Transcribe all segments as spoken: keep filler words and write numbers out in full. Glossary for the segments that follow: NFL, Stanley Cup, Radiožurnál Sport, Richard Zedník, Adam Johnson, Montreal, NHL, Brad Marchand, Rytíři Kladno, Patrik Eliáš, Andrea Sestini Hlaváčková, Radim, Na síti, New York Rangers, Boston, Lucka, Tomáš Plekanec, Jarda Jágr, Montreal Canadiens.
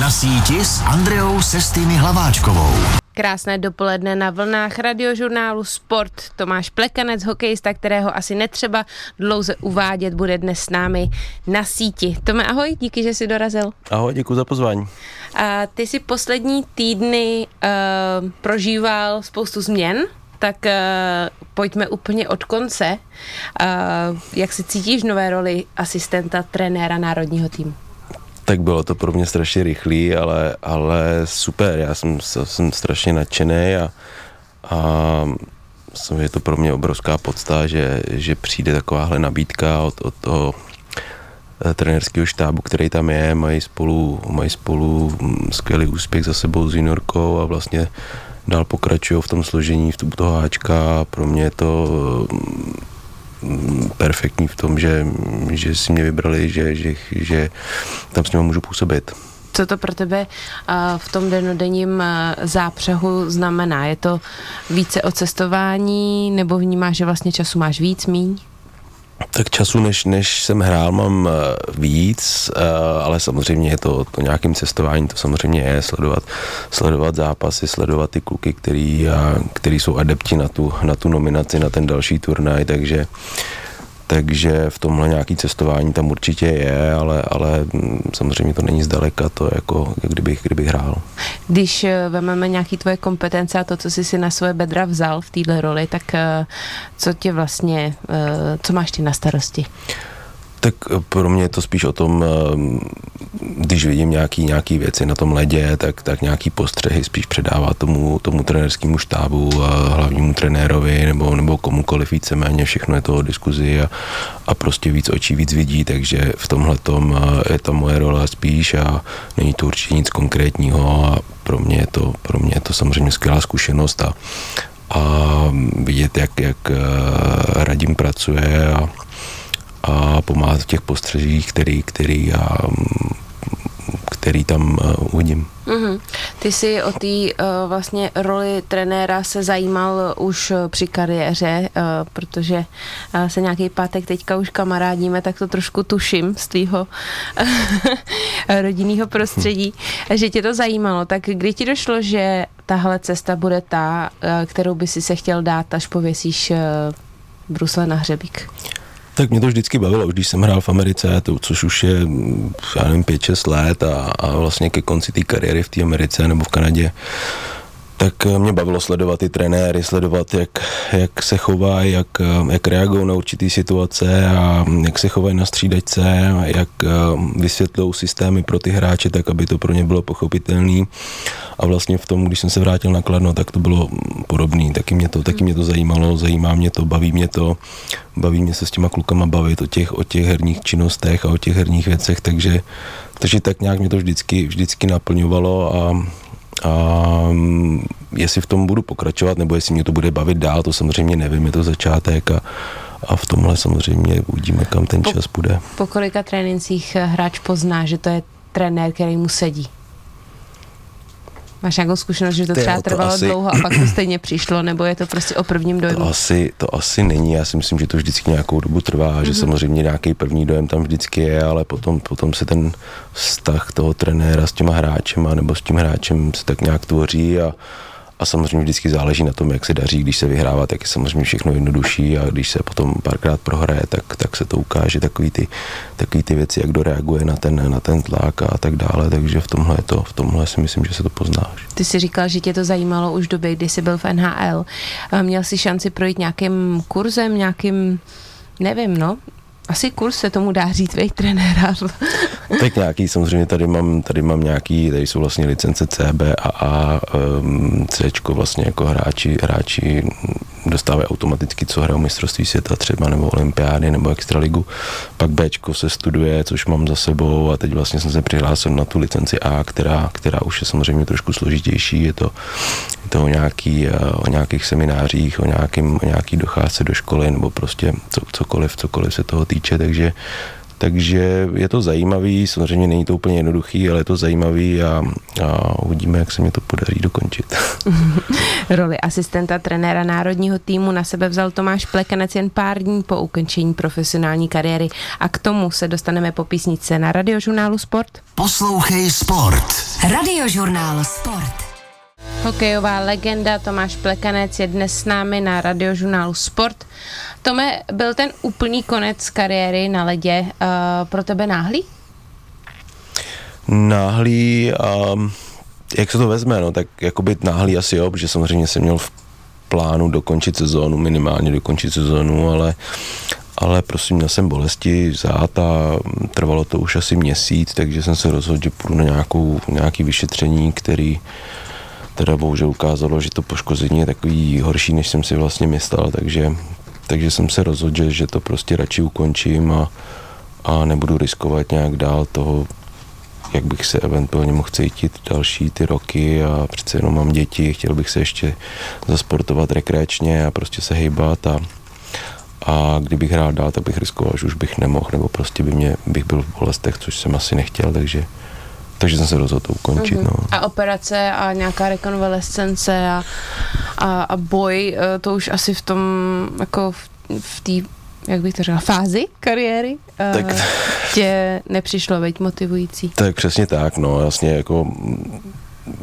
Na síti s Andreou Sestini Hlaváčkovou. Krásné dopoledne na vlnách Radiožurnálu Sport. Tomáš Plekanec, hokejista, kterého asi netřeba dlouze uvádět, bude dnes s námi na síti. Tome, ahoj, díky, že jsi dorazil. Ahoj, děkuji za pozvání. A ty jsi poslední týdny uh, prožíval spoustu změn, tak uh, pojďme úplně od konce. Uh, jak se cítíš v nové roli asistenta trenéra národního týmu? Tak bylo to pro mě strašně rychlý, ale, ale super, já jsem, jsem strašně nadšený a, a je to pro mě obrovská podsta, že, že přijde takováhle nabídka od, od toho trenérského štábu, který tam je, mají spolu, mají spolu skvělý úspěch za sebou s juniorkou a vlastně dál pokračují v tom složení, v toho háčka. Pro mě je to perfektní v tom, že, že si mě vybrali, že, že, že tam s nimi můžu působit. Co to pro tebe v tom denodenním zápřehu znamená? Je to více o cestování, nebo vnímáš, že vlastně času máš víc, míň? Tak času, než, než jsem hrál, mám víc, ale samozřejmě je to, to nějakým cestováním, to samozřejmě je sledovat, sledovat zápasy, sledovat ty kluky, který, a, který jsou adepti na tu, na tu nominaci, na ten další turnaj, takže, takže v tomhle nějaký cestování tam určitě je, ale, ale samozřejmě to není zdaleka to, jako kdybych, kdybych hrál. Když vezmeme nějaké tvoje kompetence a to, co jsi si na svoje bedra vzal v této roli, tak co tě vlastně, co máš ty na starosti? Tak pro mě je to spíš o tom, když vidím nějaké nějaký věci na tom ledě, tak, tak nějaké postřehy spíš předává tomu, tomu trenérskému štábu a hlavnímu trenérovi nebo, nebo komukoliv víceméně, všechno je to o diskuzi a, a prostě víc očí víc vidí, takže v tomhletom je ta moje rola spíš a není to určitě nic konkrétního a pro mě je to, pro mě je to samozřejmě skvělá zkušenost a, a vidět, jak, jak Radim pracuje a a pomáhat v těch postřezích, který, který, já, který tam uvidím. Mm-hmm. Ty jsi o té uh, vlastně roli trenéra se zajímal už při kariéře, uh, protože uh, se nějaký pátek teďka už kamarádíme, tak to trošku tuším z tvýho rodinného prostředí, že tě to zajímalo. Tak kdy ti došlo, že tahle cesta bude ta, uh, kterou by si se chtěl dát, až pověsíš uh, brusle na hřebík? Tak mě to vždycky bavilo, už když jsem hrál v Americe, to, což už je, já nevím, pět šest let a, a vlastně ke konci té kariéry v té Americe nebo v Kanadě, tak mě bavilo sledovat ty trenéry, sledovat, jak, jak se chovají, jak, jak reagují na určitý situace a jak se chovají na střídačce, jak vysvětlují systémy pro ty hráče, tak aby to pro ně bylo pochopitelné. A vlastně v tom, když jsem se vrátil na Kladno, tak to bylo podobné. Taky mě to, taky mě to zajímalo, zajímá mě to, baví mě to. Baví mě se s těma klukama bavit o těch, o těch herních činnostech a o těch herních věcech, takže, takže tak nějak mě to vždycky, vždycky naplňovalo a a jestli v tom budu pokračovat, nebo jestli mě to bude bavit dál, to samozřejmě nevím, je to začátek a, a v tomhle samozřejmě uvidíme, kam ten po, čas bude. Po kolika trénincích hráč pozná, že to je trenér, který mu sedí? Máš nějakou zkušenost, že to Ty, třeba trvalo to asi, dlouho a pak to stejně přišlo, nebo je to prostě o prvním dojmu? To asi, to asi není, já si myslím, že to vždycky nějakou dobu trvá, mm-hmm. že samozřejmě nějaký první dojem tam vždycky je, ale potom, potom se ten vztah toho trenéra s těma hráčema nebo s tím hráčem se tak nějak tvoří a, a samozřejmě vždycky záleží na tom, jak se daří, když se vyhrává, tak je samozřejmě všechno jednodušší a když se potom párkrát prohraje, tak, tak se to ukáže takový ty, takový ty věci, jak doreaguje na ten, na ten tlak a tak dále, takže v tomhle, je to, v tomhle si myslím, že se to poznáš. Ty jsi říkal, že tě to zajímalo už v době, kdy jsi byl v N H L. Měl jsi šanci projít nějakým kurzem, nějakým, nevím, no, asi kurz se tomu dá říct, vej, trenéra. Tak nějaký, samozřejmě tady mám, tady mám nějaký, tady jsou vlastně licence C B a A, um, Cčko vlastně jako hráči, hráči dostávají automaticky, co hrajou mistrovství světa třeba, nebo olympiády, nebo extraligu. Pak Bčko se studuje, což mám za sebou a teď vlastně jsem se přihlásil na tu licenci A, která, která už je samozřejmě trošku složitější, je to, je to o, nějaký, o nějakých seminářích, o, nějakým, o nějaký docházce do školy, nebo prostě co, cokoliv, cokoliv se toho týče, takže Takže je to zajímavý, samozřejmě není to úplně jednoduchý, ale je to zajímavý a, a uvidíme, jak se mě to podaří dokončit. Roli asistenta trenéra národního týmu na sebe vzal Tomáš Plekanec jen pár dní po ukončení profesionální kariéry a k tomu se dostaneme po písničce na Radiožurnálu Sport. Poslouchej Sport. Radiožurnál Sport. Hokejová legenda Tomáš Plekanec je dnes s námi na Radiožurnálu Sport. Tome, byl ten úplný konec kariéry na ledě uh, pro tebe náhlý? Náhlý, um, jak se to vezme, no, tak jakoby náhlý asi jo, protože samozřejmě jsem měl v plánu dokončit sezónu, minimálně dokončit sezónu, ale, ale prosím, měl jsem bolesti zad a trvalo to už asi měsíc, takže jsem se rozhodl, že půjdu na nějakou, nějaký vyšetření, který teda bohužel ukázalo, že to poškození je takový horší, než jsem si vlastně myslel, takže, takže jsem se rozhodl, že, že to prostě radši ukončím a, a nebudu riskovat nějak dál toho, jak bych se eventuálně mohl cítit další ty roky a přece jenom mám děti, chtěl bych se ještě zasportovat rekreačně a prostě se hejbat a, a kdybych hrál dál, tak bych riskoval, že už bych nemohl, nebo prostě by mě, bych byl v bolestech, což jsem asi nechtěl, takže Takže jsem se rozhodl to ukončit. Uh-huh. No. A operace a nějaká rekonvalescence a, a, a boj, to už asi v tom, jako v, v té, jak bych to řekla, fázi kariéry tak, uh, tě nepřišlo, veď, motivující. Tak přesně tak, no, vlastně jako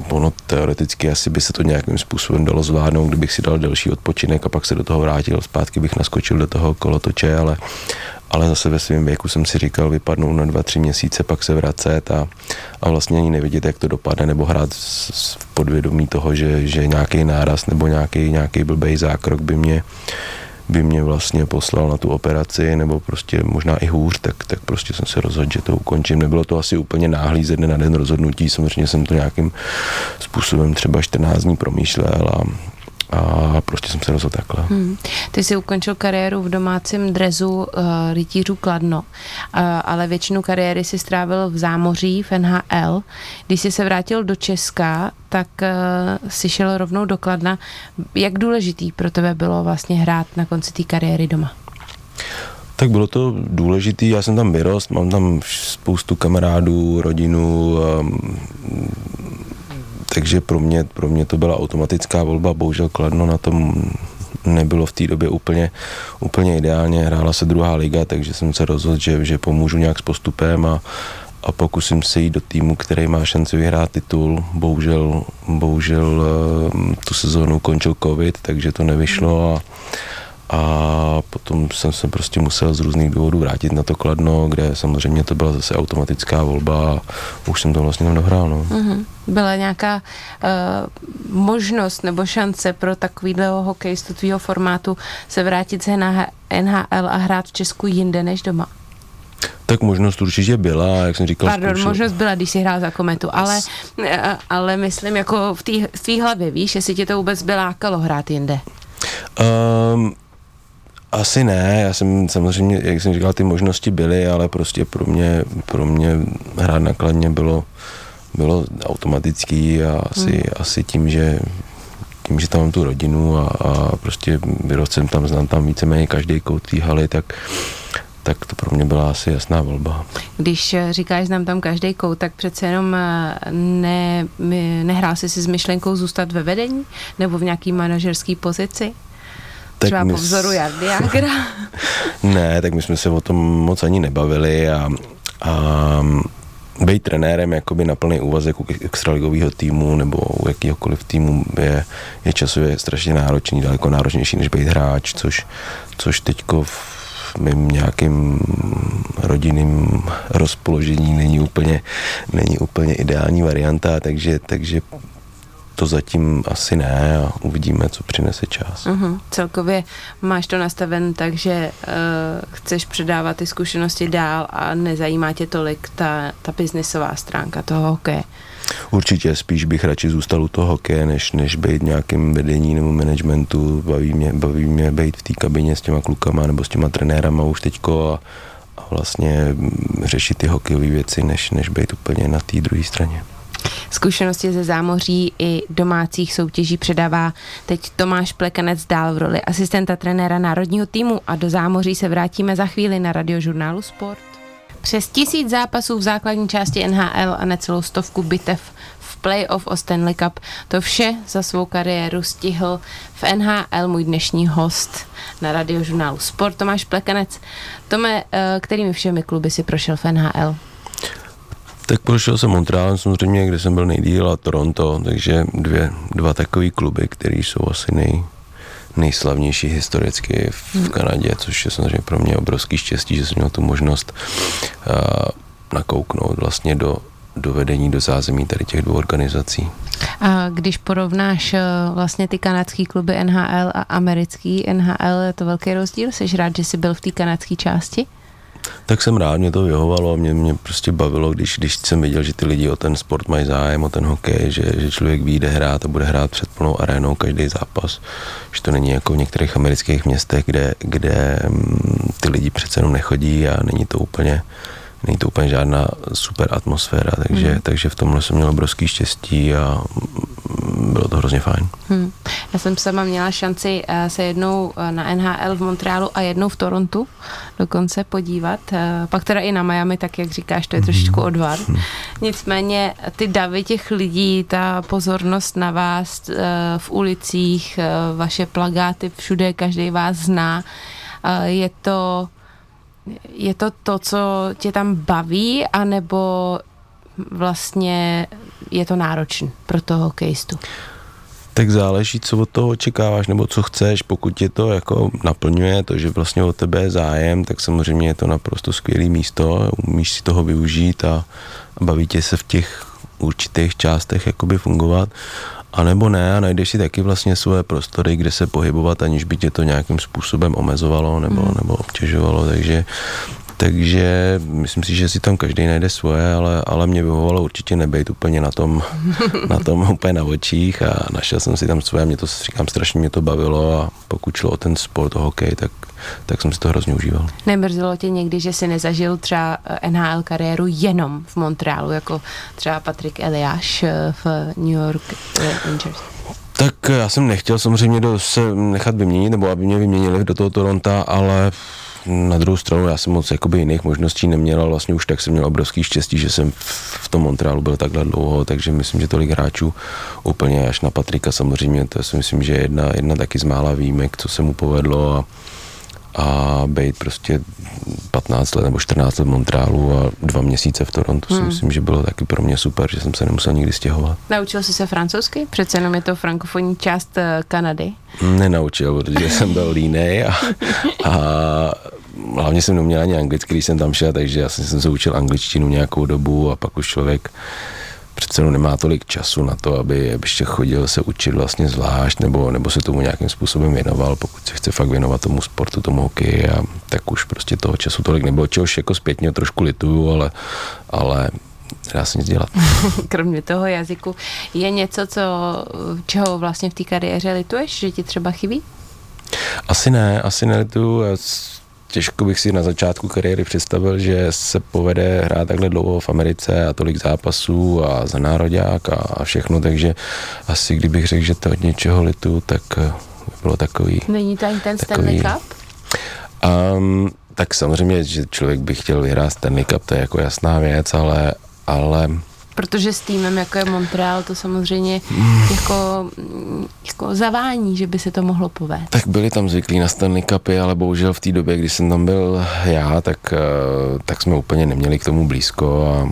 ono teoreticky asi by se to nějakým způsobem dalo zvládnout, kdybych si dal delší odpočinek a pak se do toho vrátil, zpátky bych naskočil do toho kolotoče, ale ale zase ve svém věku jsem si říkal, vypadnou na dva, tři měsíce, pak se vracet a, a vlastně ani nevědět, jak to dopadne, nebo hrát v podvědomí toho, že, že nějaký náraz nebo nějaký, nějaký blbej zákrok by mě, by mě vlastně poslal na tu operaci, nebo prostě možná i hůř, tak, tak prostě jsem se rozhodl, že to ukončím. Nebylo to asi úplně náhlý ze dne na den rozhodnutí, samozřejmě jsem to nějakým způsobem třeba čtrnáct dní promýšlel a a prostě jsem se rozhodl takhle. Hmm. Ty jsi ukončil kariéru v domácím drezu uh, Rytířů Kladno, uh, ale většinu kariéry si strávil v zámoří, v N H L. Když jsi se vrátil do Česka, tak uh, jsi šel rovnou do Kladna. Jak důležitý pro tebe bylo vlastně hrát na konci té kariéry doma? Tak bylo to důležitý, já jsem tam vyrost, mám tam spoustu kamarádů, rodinu, um, takže pro mě, pro mě to byla automatická volba, bohužel Kladno na tom nebylo v té době úplně, úplně ideálně, hrála se druhá liga, takže jsem se rozhodl, že, že pomůžu nějak s postupem a, a pokusím se jít do týmu, který má šanci vyhrát titul. Bohužel, bohužel tu sezónu končil covid, takže to nevyšlo a, a potom jsem se prostě musel z různých důvodů vrátit na to Kladno, kde samozřejmě to byla zase automatická volba a už jsem to vlastně tam dohrál. No. Mm-hmm. Byla nějaká uh, možnost nebo šance pro takovýhleho hokejistu tvýho formátu se vrátit z N H L a hrát v Česku jinde než doma? Tak možnost určitě byla, jak jsem říkal. Pardon, zkoušel. Možnost byla, když jsi hrál za Kometu, ale, ale myslím jako v té v té hlavě, víš, jestli tě to vůbec lákalo hrát jinde? Um, Asi ne, já jsem samozřejmě, jak jsem říkal, ty možnosti byly, ale prostě pro mě, pro mě hrát na Kladně bylo, bylo automatický a asi, hmm. asi tím, že, tím, že tam mám tu rodinu a, a prostě vyrost jsem tam, znám tam víceméně každý kout té haly, tak tak to pro mě byla asi jasná volba. Když říkáš, znám tam každý kout, tak přece jenom ne, nehrál jsi si s myšlenkou zůstat ve vedení nebo v nějaký manažerský pozici? Tak třeba my... po vzoru Jardy Jágra? Ne, tak my jsme se o tom moc ani nebavili a, a být trenérem jakoby na plný úvazek u extraligového týmu nebo u jakýhokoliv týmu je, je časově strašně náročný, daleko náročnější než být hráč, což, což teďko v mým nějakým rodinným rozpoložení není úplně, není úplně ideální varianta, takže, takže to zatím asi ne a uvidíme, co přinese čas. Uhum. Celkově máš to nastaven tak, že uh, chceš předávat ty zkušenosti dál a nezajímá tě tolik ta, ta biznisová stránka toho hokeje? Určitě, spíš bych radši zůstal u toho hokeje, než, než být nějakým vedení nebo managementu. Baví mě, baví mě být v té kabině s těma klukama nebo s těma trenérama už teďko a, a vlastně řešit ty hokejové věci, než, než být úplně na té druhé straně. Zkušenosti ze zámoří i domácích soutěží předává teď Tomáš Plekanec dál v roli asistenta trenéra národního týmu a do zámoří se vrátíme za chvíli na Radiožurnálu Sport. Přes tisíc zápasů v základní části N H L a necelou stovku bitev v playoff o Stanley Cup. To vše za svou kariéru stihl v N H L můj dnešní host na Radiožurnálu Sport, Tomáš Plekanec. Tome, kterými všemi kluby si prošel v N H L? Tak prošel jsem Montreal, samozřejmě, kde jsem byl nejdýl, a Toronto, takže dvě, dva takový kluby, které jsou asi nej, nejslavnější historicky v Kanadě, což je samozřejmě pro mě obrovský štěstí, že jsem měl tu možnost uh, nakouknout vlastně do, do vedení, do zázemí tady těch dvou organizací. A když porovnáš uh, vlastně ty kanadský kluby N H L a americký N H L, je to velký rozdíl? Seš rád, že jsi byl v té kanadské části? Tak jsem rád, mě to vyhovalo a mě, mě prostě bavilo, když, když jsem viděl, že ty lidi o ten sport mají zájem, o ten hokej, že, že člověk vyjde hrát a bude hrát před plnou arénou každý zápas, že to není jako v některých amerických městech, kde, kde ty lidi přece jenom nechodí a není to úplně, není to úplně žádná super atmosféra, takže, hmm. takže v tomhle jsem měl obrovský štěstí a bylo to hrozně fajn. Hmm. Já jsem sama měla šanci se jednou na N H L v Montrealu a jednou v Torontu dokonce podívat. Pak teda i na Miami, tak jak říkáš, to je trošičku odvar. Nicméně ty davy těch lidí, ta pozornost na vás v ulicích, vaše plakáty všude, každý vás zná. Je to, je to to, co tě tam baví, anebo vlastně je to náročný pro toho hokejistu? Tak záleží, co od toho očekáváš nebo co chceš. Pokud tě to jako naplňuje, to, že vlastně o tebe je zájem, tak samozřejmě je to naprosto skvělé místo, umíš si toho využít a baví tě se v těch určitých částech jakoby fungovat. A nebo ne, a najdeš si taky vlastně svoje prostory, kde se pohybovat, aniž by tě to nějakým způsobem omezovalo nebo, mm. nebo obtěžovalo, takže Takže myslím si, že si tam každý najde svoje, ale, ale mě vyhovovalo určitě nebejt úplně na tom, na tom úplně na očích a našel jsem si tam svoje, mě to, říkám, strašně mě to bavilo a pokud šlo o ten sport, o hokej, tak, tak jsem si to hrozně užíval. Nemrzelo tě někdy, že si nezažil třeba N H L kariéru jenom v Montrealu, jako třeba Patrik Eliáš v New York Rangers? Tak já jsem nechtěl samozřejmě do, se nechat vyměnit, nebo aby mě vyměnili do toho Toronta, ale na druhou stranu já jsem moc jakoby jiných možností neměl, ale vlastně už tak jsem měl obrovský štěstí, že jsem v tom Montrealu byl takhle dlouho, takže myslím, že tolik hráčů úplně až na Patrika samozřejmě, to si myslím, že jedna, jedna taky z mála výjimek, co se mu povedlo a, a být prostě patnáct let nebo čtrnáct let v Montrealu a dva měsíce v Torontu, hmm. si myslím, že bylo taky pro mě super, že jsem se nemusel nikdy stěhovat. Naučil jsi se francouzsky? Přece jenom je to frankofonní část Kanady. Nenaučil, protože jsem byl línej a, a hlavně jsem neměl ani anglicky, když jsem tam šel, takže já jsem se učil angličtinu nějakou dobu a pak už člověk přece nemá tolik času na to, aby, aby ještě chodil se učit vlastně zvlášť, nebo, nebo se tomu nějakým způsobem věnoval, pokud se chce fakt věnovat tomu sportu, tomu hokeji, a tak už prostě toho času tolik nebylo, čehož jako zpětně trošku lituju, ale, ale dá se nic dělat. Kromě toho jazyku je něco, co, čeho vlastně v té kariéře lituješ, že ti třeba chybí? Asi ne, asi nelituju. Těžko bych si na začátku kariéry představil, že se povede hrát takhle dlouho v Americe a tolik zápasů a za nároďák a, a všechno, takže asi kdybych řekl, že to od něčeho litu, tak by bylo takový... Není to ani ten Stanley Cup? Um, tak samozřejmě, že člověk by chtěl vyhrát Stanley Cup, to je jako jasná věc, ale... ale... Protože s týmem, jako je Montreal, to samozřejmě jako, jako zavání, že by se to mohlo povést. Tak byli tam zvyklí na Stanley Cupy, ale bohužel v té době, kdy jsem tam byl já, tak, tak jsme úplně neměli k tomu blízko a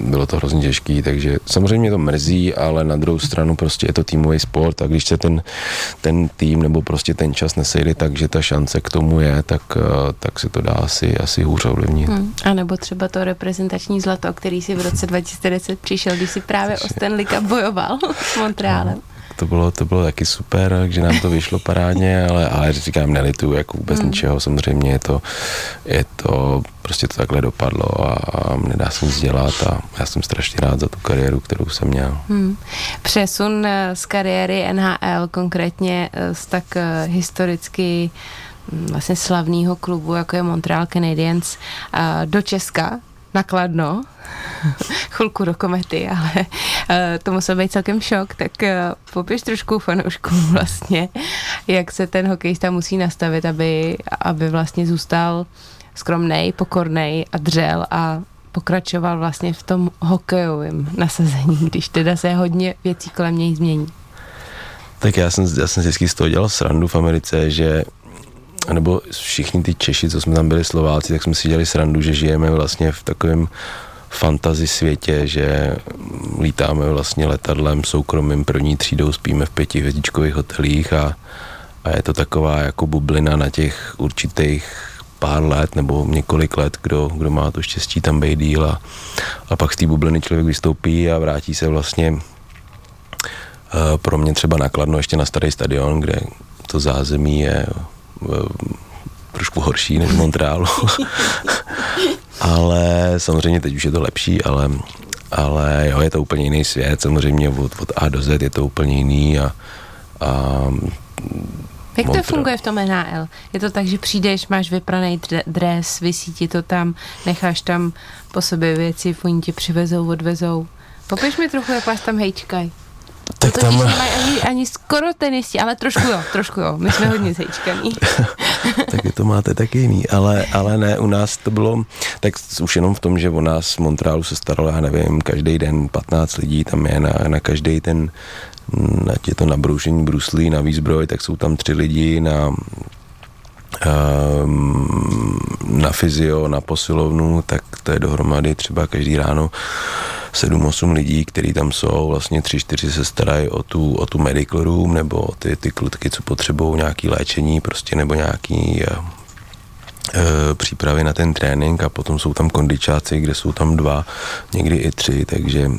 bylo to hrozně těžké, takže samozřejmě to mrzí, ale na druhou stranu prostě je to týmový sport a když se ten, ten tým nebo prostě ten čas nesejde, takže ta šance k tomu je, tak, tak se to dá asi, asi hůře ovlivnit. Hmm. A nebo třeba to reprezentační zlato, který si v roce dva tisíce deset přišel, když si právě o Stanley Cup bojoval s Montrealem. To bylo, to bylo taky super, takže nám to vyšlo parádně, ale, ale říkám, nelituju jako vůbec mm. ničeho, samozřejmě je to, je to, prostě to takhle dopadlo a, a nedá se nic dělat a já jsem strašně rád za tu kariéru, kterou jsem měl. Mm. Přesun z kariéry N H L, konkrétně z tak historicky vlastně slavného klubu, jako je Montreal Canadiens, do Česka, na Kladno, chvilku do komety, ale uh, to musel být celkem šok, tak uh, popiš trošku fanouškům vlastně, jak se ten hokejista musí nastavit, aby, aby vlastně zůstal skromnej, pokornej a dřel a pokračoval vlastně v tom hokejovém nasazení, když teda se hodně věcí kolem něj změní. Tak já jsem, já jsem vždycky z toho dělal srandu v Americe, že nebo všichni ty Češi, co jsme tam byli Slováci, tak jsme si dělali srandu, že žijeme vlastně v takovém fantasy světě, že lítáme vlastně letadlem soukromým první třídou, spíme v pětihvězdičkových hotelích a, a je to taková jako bublina na těch určitých pár let nebo několik let, kdo, kdo má to štěstí tam být díl a, a pak z té bubliny člověk vystoupí a vrátí se vlastně uh, pro mě třeba na Kladno ještě na starý stadion, kde to zázemí je uh, trošku horší než v Montrealu. Ale samozřejmě teď už je to lepší, ale, ale jo, je to úplně jiný svět, samozřejmě od, od A do Z je to úplně jiný a, a jak to funguje v tom N H L? Je to tak, že přijdeš, máš vypranej dres, visí ti to tam, necháš tam po sobě věci, oni ti přivezou, odvezou. Popiš mi trochu, jak vás tam hejčkaj. Tak to tam... nemají ani, ani skoro tenisti, ale trošku jo, trošku jo, my jsme hodně zejčkaní. Tak to máte taky jiný, ale, ale ne, u nás to bylo, tak už jenom v tom, že o nás v Montrealu se staralo, já nevím, každý den patnáct lidí tam je na, na každý ten, na tě to nabroušení bruslí, na výzbroj, tak jsou tam tři lidi na, um, na fyzio, na posilovnu, tak to je dohromady třeba každý ráno sedm osm lidí, kteří tam jsou, vlastně tři čtyři se starají o tu, o tu medical room, nebo ty, ty klutky, co potřebují nějaké léčení prostě, nebo nějaké e, přípravy na ten trénink a potom jsou tam kondičáci, kde jsou tam dva, někdy i tři, takže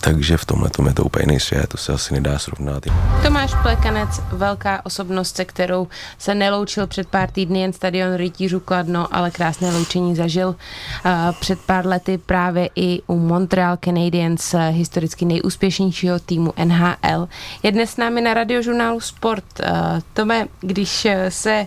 takže v tomhletom je to úplně jiný svět, to se asi nedá srovnat. Tomáš Plekanec, velká osobnost, se kterou se neloučil před pár týdny jen stadion Rytířů Kladno, ale krásné loučení zažil uh, před pár lety právě i u Montreal Canadiens, historicky nejúspěšnějšího týmu N H L. Je dnes s námi na Radiožurnálu Sport. Uh, Tome, když se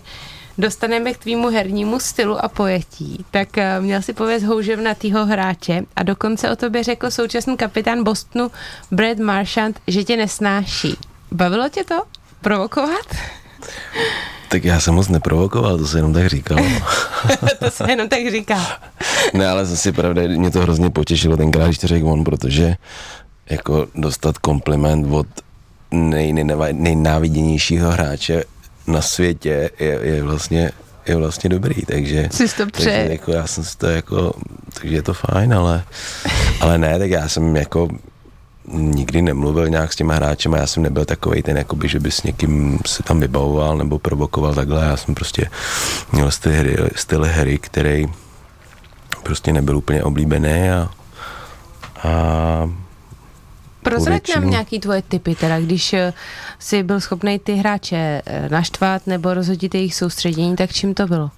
dostaneme k tvýmu hernímu stylu a pojetí, tak měl si pověst houževnatýho hráče a dokonce o tobě řekl současný kapitán Bostonu Brad Marchand, že tě nesnáší. Bavilo tě to? Provokovat? Tak já jsem moc neprovokoval, to se jenom tak říkalo. To se jenom tak říká. Ne, ale zase pravda, mě to hrozně potěšilo tenkrát, když to řekl on, protože jako dostat kompliment od nej, nej, nejnáviděnějšího hráče na světě je, je, vlastně, je vlastně dobrý, takže, takže jako já jsem si to jako, takže je to fajn, ale, ale ne, tak já jsem jako nikdy nemluvil nějak s těma hráčema, já jsem nebyl takovej ten, jakoby, že by s někým se tam vybavoval nebo provokoval takhle, já jsem prostě měl styl hry, styl hry, který prostě nebyl úplně oblíbený a, a prozrať nám nějaký tvoje tipy, teda když jsi byl schopnej ty hráče naštvat nebo rozhodit jejich soustředění, tak čím to bylo?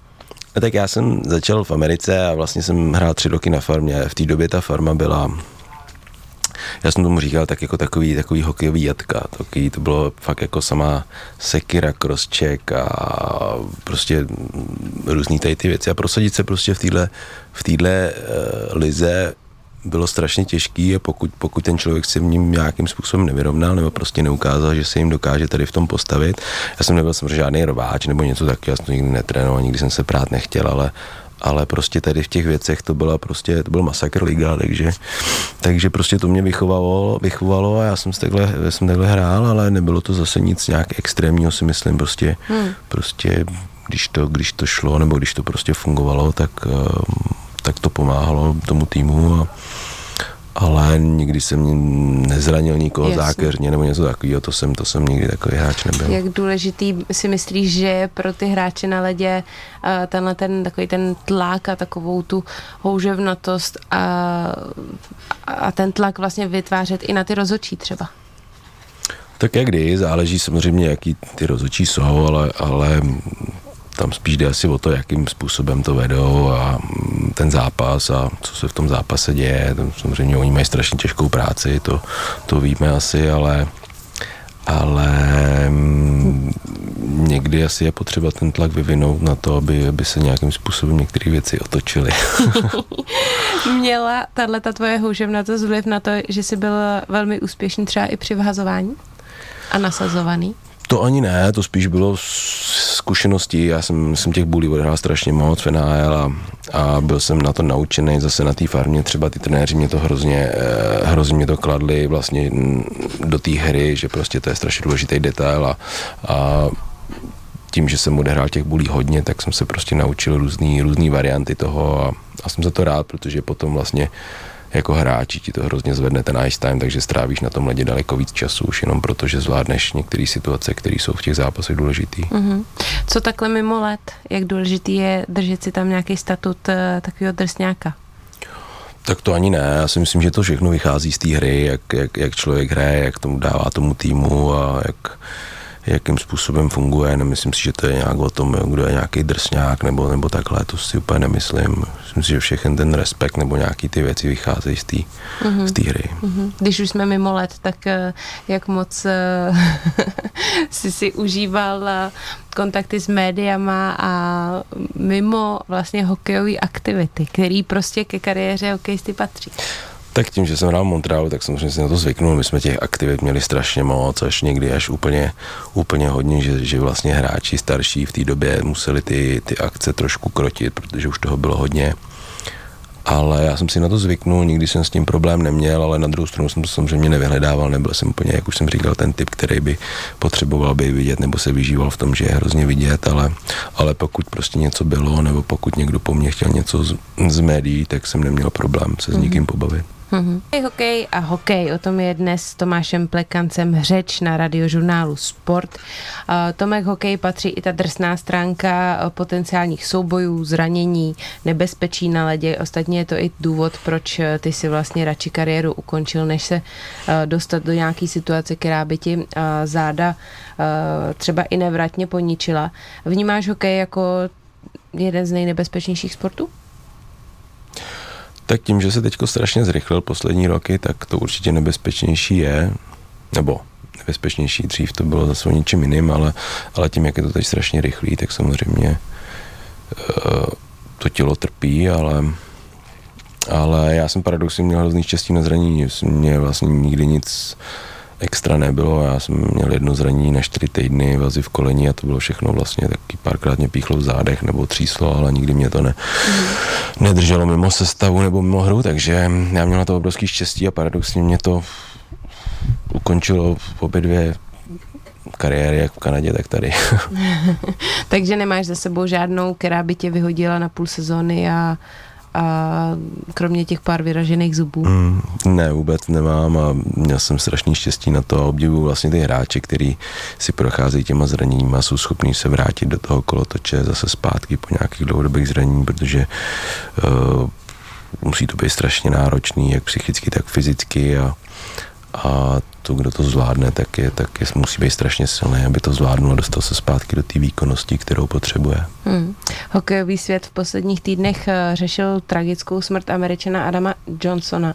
A tak já jsem začal v Americe a vlastně jsem hrál tři roky na farmě. V té době ta farma byla, já jsem tomu říkal, tak jako takový, takový hokejový jatka. Takový, to bylo fakt jako sama sekira, crosscheck a prostě různý tady ty věci. A prosadit se prostě v téhle v téhle uh, lize bylo strašně těžký a pokud, pokud ten člověk se v ním nějakým způsobem nevyrovnal nebo prostě neukázal, že se jim dokáže tady v tom postavit. Já jsem nebyl samozřejmě žádný rváč nebo něco taky, já jsem to nikdy netrénoval, nikdy jsem se prát nechtěl, ale, ale prostě tady v těch věcech to byla prostě, to byl masakr liga, takže, takže prostě to mě vychovalo, vychovalo a já jsem, takhle, já jsem takhle hrál, ale nebylo to zase nic nějak extrémního, si myslím, prostě, hmm. prostě když, to, když to šlo nebo když to prostě fungovalo, tak tak to pomáhalo tomu týmu, a, ale nikdy jsem nezranil nikoho Jasně. zákeřně nebo něco takového, to jsem, to jsem nikdy takový hráč nebyl. Jak důležitý si myslíš, že je pro ty hráče na ledě tenhle ten, takový ten tlak a takovou tu houževnatost a, a ten tlak vlastně vytvářet i na ty rozhodčí třeba? Tak jak kdy, záleží samozřejmě, jaký ty rozhodčí jsou, ale, ale tam spíš jde asi o to, jakým způsobem to vedou a ten zápas a co se v tom zápase děje. Samozřejmě oni mají strašně těžkou práci, to, to víme asi, ale, ale někdy asi je potřeba ten tlak vyvinout na to, aby, aby se nějakým způsobem některé věci otočily. Měla tato tvoje houževnatost vliv na to, že jsi byl velmi úspěšný třeba i při vhazování a nasazovaný? To ani ne, to spíš bylo zkušeností, já jsem, jsem těch bulí odehrál strašně moc v N H L a, a byl jsem na to naučený zase na té farmě, třeba ty trenéři mě to hrozně, hrozně mě to kladli vlastně do té hry, že prostě to je strašně důležitý detail a, a tím, že jsem odehrál těch bulí hodně, tak jsem se prostě naučil různý, různý varianty toho a, a jsem za to rád, protože potom vlastně jako hráči ti to hrozně zvedne ten ice time, takže strávíš na tom ledě daleko víc času už jenom proto, že zvládneš některé situace, které jsou v těch zápasech důležitý. Mm-hmm. Co takhle mimo let? Jak důležitý je držet si tam nějaký statut takového drsňáka? Tak to ani ne, já si myslím, že to všechno vychází z té hry, jak, jak, jak člověk hraje, jak tomu dává tomu týmu a jak, jakým způsobem funguje. Nemyslím si, že to je nějak o tom, kdo je nějaký drsňák nebo, nebo takhle, to si úplně nemyslím. Myslím si, že všechen ten respekt nebo nějaký ty věci vycházejí z té mm-hmm. hry. Mm-hmm. Když už jsme mimo let, tak jak moc jsi si užíval kontakty s médiama a mimo vlastně hokejové aktivity, který prostě ke kariéře hokejisty patří? Tak tím, že jsem hrál v Montrealu, tak samozřejmě si na to zvyknul. My jsme těch aktivit měli strašně moc, až někdy až úplně, úplně hodně, že, že vlastně hráči starší v té době museli ty, ty akce trošku krotit, protože už toho bylo hodně. Ale já jsem si na to zvyknul, nikdy jsem s tím problém neměl, ale na druhou stranu jsem to samozřejmě nevyhledával, nebyl jsem úplně, jak už jsem říkal, ten typ, který by potřeboval být vidět nebo se vyžíval v tom, že je hrozně vidět, ale, ale pokud prostě něco bylo nebo pokud někdo po mně chtěl něco z, z médií, tak jsem neměl problém se s nikým pobavit. Mm-hmm. Hokej a hokej, o tom je dnes s Tomášem Plekancem řeč na Radiožurnálu Sport. Tomek, hokej patří i ta drsná stránka potenciálních soubojů, zranění, nebezpečí na ledě. Ostatně je to i důvod, proč ty si vlastně radši kariéru ukončil, než se dostat do nějaký situace, která by ti záda třeba i nevratně poničila. Vnímáš hokej jako jeden z nejnebezpečnějších sportů? Tak tím, že se teďko strašně zrychlil poslední roky, tak to určitě nebezpečnější je, nebo nebezpečnější, dřív to bylo zase o něčím jiným, ale, ale tím, jak je to teď strašně rychlý, tak samozřejmě uh, to tělo trpí, ale, ale já jsem paradoxně měl hrozný štěstí na zranění, mě vlastně nikdy nic extra nebylo, já jsem měl jedno zranění na čtyři týdny, vazy v koleni a to bylo všechno vlastně, taky párkrát mě píchlo v zádech nebo tříslo, ale nikdy mě to ne, nedrželo mimo sestavu nebo mimo hru, takže já měl na to obrovský štěstí a paradoxně mě to ukončilo obě dvě kariéry, jak v Kanadě, tak tady. Takže nemáš za sebou žádnou, která by tě vyhodila na půl sezóny a a kromě těch pár vyražených zubů? Mm, ne, vůbec nemám a měl jsem strašný štěstí na to a obdivuju vlastně ty hráče, kteří si procházejí těma zraněníma, jsou schopní se vrátit do toho kolotoče zase zpátky po nějakých dlouhodobých zranění, protože uh, musí to být strašně náročný, jak psychicky, tak fyzicky a, a to, kdo to zvládne, tak, je, tak je, musí být strašně silný, aby to zvládnul a dostal se zpátky do té výkonnosti, kterou potřebuje. Hmm. Hokejový svět v posledních týdnech řešil tragickou smrt Američana Adama Johnsona,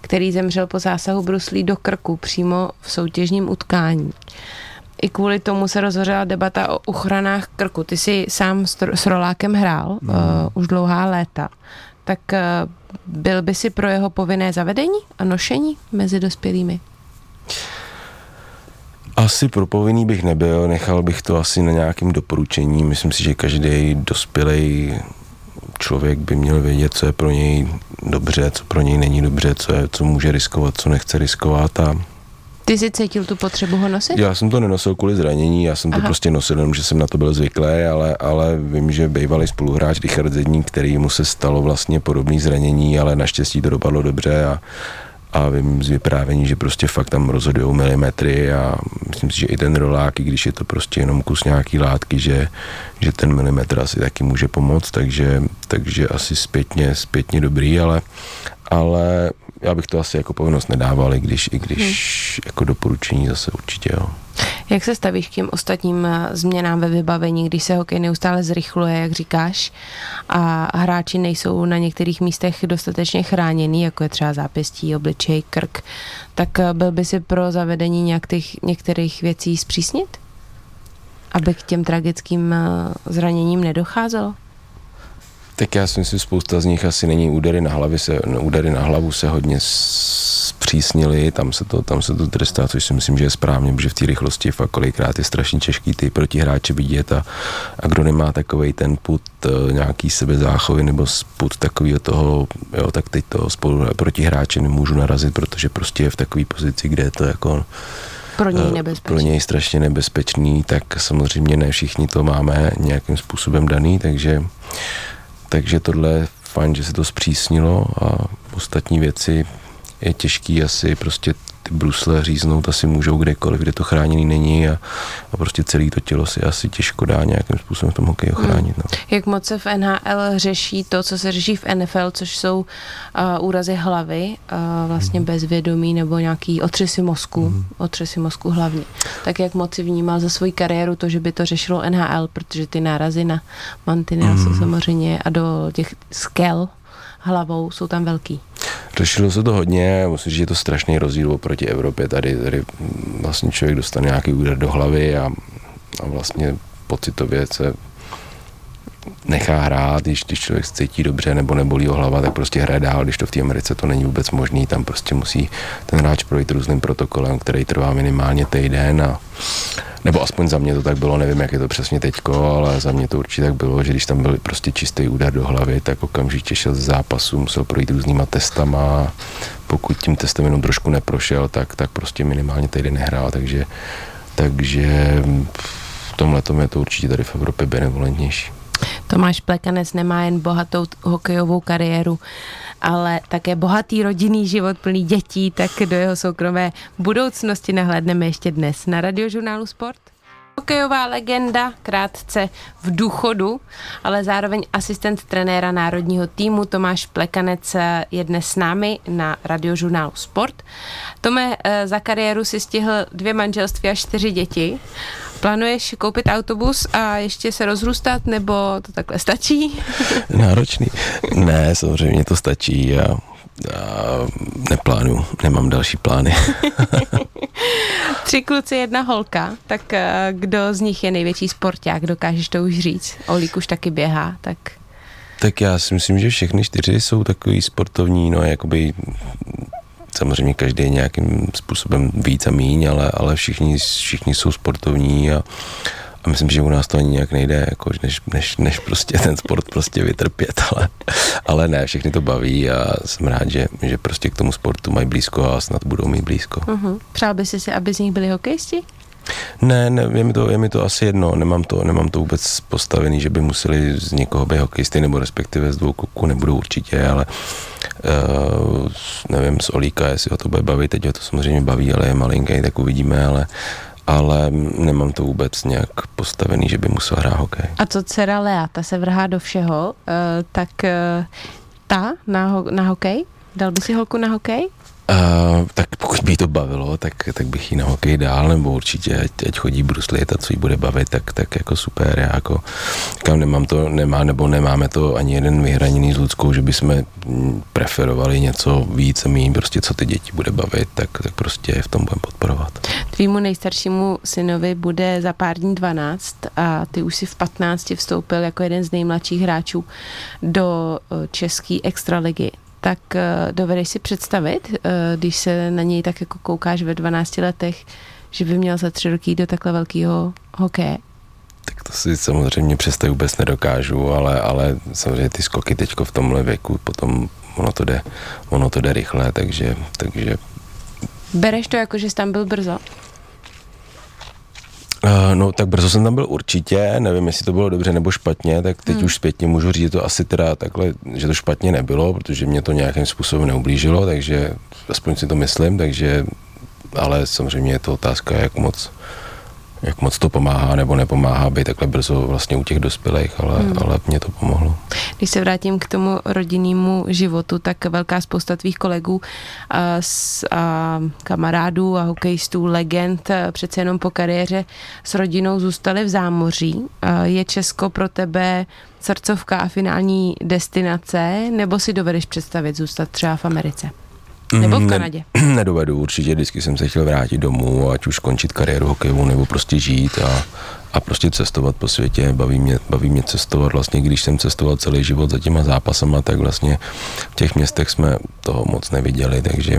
který zemřel po zásahu bruslí do krku přímo v soutěžním utkání. I kvůli tomu se rozhořela debata o uchranách krku. Ty jsi sám s rolákem hrál hmm. uh, už dlouhá léta. Tak uh, byl by si pro jeho povinné zavedení a nošení mezi dospělými? Asi pro povinný bych nebyl, nechal bych to asi na nějakým doporučení. Myslím si, že každý dospělý člověk by měl vědět, co je pro něj dobře, co pro něj není dobře, co, je, co může riskovat, co nechce riskovat. A ty jsi cítil tu potřebu ho nosit? Já jsem to nenosil kvůli zranění, já jsem Aha. to prostě nosil, jenom že jsem na to byl zvyklý, ale, ale vím, že bývalý spoluhráč Richard Zedník, který mu se stalo vlastně podobné zranění, ale naštěstí to dopadlo dobře a a vím z vyprávění, že prostě fakt tam rozhodujou milimetry a myslím si, že i ten rolák, i když je to prostě jenom kus nějaký látky, že, že ten milimetr asi taky může pomoct, takže, takže asi zpětně, zpětně dobrý, ale, ale já bych to asi jako povinnost nedával, i když, i když hmm. jako doporučení zase určitě, jo. Jak se stavíš k těm ostatním změnám ve vybavení, když se hokej neustále zrychluje, jak říkáš, a hráči nejsou na některých místech dostatečně chráněni, jako je třeba zápěstí, obličej, krk, tak byl by si pro zavedení nějak těch, některých věcí zpřísnit, aby k těm tragickým zraněním nedocházelo? Tak já si myslím, spousta z nich asi není údery na, hlavě se, údery na hlavu se hodně zpřísnili zpřísnili, tam se to, tam se to trestá, což si myslím, že je správně, protože v té rychlosti fakt kolikrát je strašně těžký ty protihráče vidět a, a kdo nemá takovej ten put nějaký sebezáchovy nebo put takového toho, jo, tak teď toho spolu protihráče nemůžu narazit, protože prostě je v takové pozici, kde je to jako pro něj nebezpečný. Pro něj strašně nebezpečný, tak samozřejmě ne všichni to máme nějakým způsobem daný, takže, takže tohle je fajn, že se to zpřísnilo a ostatní věci je těžký asi prostě ty brusle říznout asi můžou kdekoliv, kde to chráněný není a, a prostě celé to tělo si asi těžko dá nějakým způsobem v tom hokeji ochránit. No. Jak moc se v N H L řeší to, co se řeší v N F L, což jsou uh, úrazy hlavy, uh, vlastně mm. bezvědomí nebo nějaký otřesy mozku, mm. otřesy mozku hlavně. Tak jak moc si vnímal za svou kariéru to, že by to řešilo N H L, protože ty nárazy na mantinel mm. samozřejmě a do těch skel hlavou jsou tam velký. Řešilo se to hodně, musím říct, že je to strašný rozdíl oproti Evropě. Tady, tady vlastně člověk dostane nějaký úder do hlavy a, a vlastně pocitově se nechá hrát, když, když člověk cítí dobře nebo nebolí ho hlava, tak prostě hraje dál, když to v té Americe to není vůbec možný, tam prostě musí ten hráč projít různým protokolem, který trvá minimálně týden a nebo aspoň za mě to tak bylo, nevím, jak je to přesně teďko, ale za mě to určitě tak bylo, že když tam byl prostě čistý úder do hlavy, tak okamžitě šel z zápasu, musel projít různýma testama. Pokud tím testem jenom trošku neprošel, tak, tak prostě minimálně tady nehrál, takže, takže v tomhletom je to určitě tady v Evropě benevolentnější. Tomáš Plekanec nemá jen bohatou hokejovou kariéru, ale také bohatý rodinný život plný dětí, tak do jeho soukromé budoucnosti nahlédneme ještě dnes na Radiožurnálu Sport. Hokejová legenda, krátce v důchodu, ale zároveň asistent trenéra národního týmu Tomáš Plekanec je dnes s námi na Radiožurnálu Sport. Tome, za kariéru si stihl dvě manželství a čtyři děti. Plánuješ koupit autobus a ještě se rozrůstat, nebo to takhle stačí? Náročný. Ne, samozřejmě to stačí. Já, já neplánuju, nemám další plány. Tři kluci, jedna holka, tak kdo z nich je největší sporták, dokážeš to už říct? Olík už taky běhá, tak... Tak já si myslím, že všechny čtyři jsou takový sportovní, no jakoby... Samozřejmě každý je nějakým způsobem víc a míň, ale, ale všichni, všichni jsou sportovní a, a myslím, že u nás to ani nějak nejde, jako než, než, než prostě ten sport prostě vytrpět, ale, ale ne, všechny to baví a jsem rád, že, že prostě k tomu sportu mají blízko a snad budou mít blízko. Uhum. Přál by si si, aby z nich byli hokejisti? Ne, ne je, mi to, je mi to asi jedno, nemám to, nemám to vůbec postavený, že by museli z někoho být hokejisty, nebo respektive z dvou kluků nebudou určitě, ale uh, nevím, z Olíka, jestli ho to bude bavit, teď ho to samozřejmě baví, ale je malinký, tak uvidíme, ale, ale nemám to vůbec nějak postavený, že by musel hrát hokej. A co dcera Lea, ta se vrhá do všeho, uh, tak uh, ta na, ho- na hokej? Dal by si holku na hokej? Uh, tak pokud by to bavilo, tak, tak bych jí na hokej dál, nebo určitě, ať, ať chodí bruslit a co jí bude bavit, tak, tak jako super, já jako kam nemám to, nemá, nebo nemáme to ani jeden vyhraněný s Luckou, že bychom preferovali něco víc a méně, prostě co ty děti bude bavit, tak, tak prostě v tom budeme podporovat. Tvýmu nejstaršímu synovi bude za pár dní dvanáct a ty už si v patnácti vstoupil jako jeden z nejmladších hráčů do české extraligy. Tak dovedeš si představit, když se na něj tak jako koukáš ve dvanácti letech, že by měl za tři roky do takhle velkého hokeje? Tak to si samozřejmě představit vůbec nedokážu, ale, ale samozřejmě ty skoky teďko v tomhle věku, potom ono to jde, ono to jde rychle, takže, takže... Bereš to jako, že jsi tam byl brzo? No tak brzo jsem tam byl určitě, nevím, jestli to bylo dobře nebo špatně, tak teď hmm. už zpětně můžu říct, že to asi teda takhle, že to špatně nebylo, protože mě to nějakým způsobem neublížilo, takže aspoň si to myslím, takže, ale samozřejmě je to otázka, jak moc, jak moc to pomáhá nebo nepomáhá být takhle brzo vlastně u těch dospělých, ale, hmm. ale mě to pomohlo. Když se vrátím k tomu rodinnému životu, tak velká spousta tvých kolegů a, a kamarádů a hokejistů, legend, přece jenom po kariéře s rodinou zůstali v zámoří. Je Česko pro tebe srdcovka a finální destinace, nebo si dovedeš představit zůstat třeba v Americe? Nebo v Kanadě? Ne, nedovedu určitě, vždycky jsem se chtěl vrátit domů, ať už končit kariéru hokejovou, nebo prostě žít a, a prostě cestovat po světě, baví mě, baví mě cestovat, vlastně když jsem cestoval celý život za těma zápasama, tak vlastně v těch městech jsme toho moc neviděli, takže,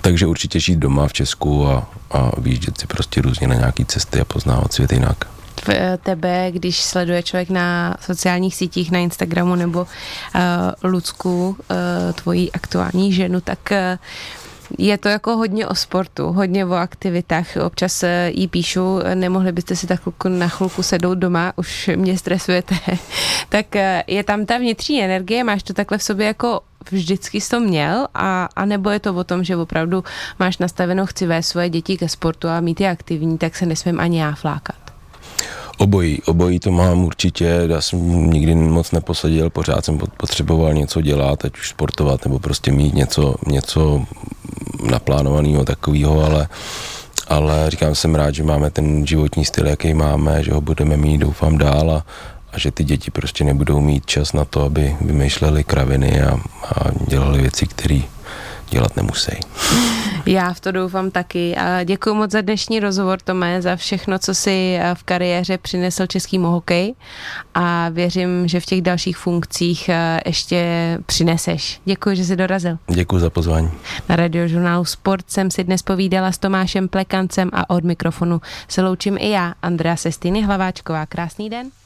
Takže určitě žít doma v Česku a, a vyjíždět si prostě různě na nějaký cesty a poznávat svět jinak. Tebe, když sleduje člověk na sociálních sítích, na Instagramu nebo uh, Lucku, uh, tvoji aktuální ženu, tak uh, je to jako hodně o sportu, hodně o aktivitách. Občas jí píšu, nemohli byste si tak na chvilku sednout doma, už mě stresujete. Tak je tam ta vnitřní energie, máš to takhle v sobě jako vždycky jsi to měl, a, a nebo je to o tom, že opravdu máš nastaveno, chci vést svoje děti ke sportu a mít je aktivní, tak se nesmím ani já flákat. Obojí, obojí to mám určitě, já jsem nikdy moc neposadil, pořád jsem potřeboval něco dělat, ať už sportovat, nebo prostě mít něco, něco naplánovaného takového, ale, ale říkám, jsem rád, že máme ten životní styl, jaký máme, že ho budeme mít, doufám, dál a, a že ty děti prostě nebudou mít čas na to, aby vymýšleli kraviny a, a dělali věci, které dělat nemusí. Já v to doufám taky. A děkuji moc za dnešní rozhovor, Tome, za všechno, co si v kariéře přinesl českýmu hokeji, a věřím, že v těch dalších funkcích ještě přineseš. Děkuji, že jsi dorazil. Děkuji za pozvání. Na Radiožurnálu Sport jsem si dnes povídala s Tomášem Plekancem a od mikrofonu se loučím i já, Andrea Sestini Hlaváčková. Krásný den.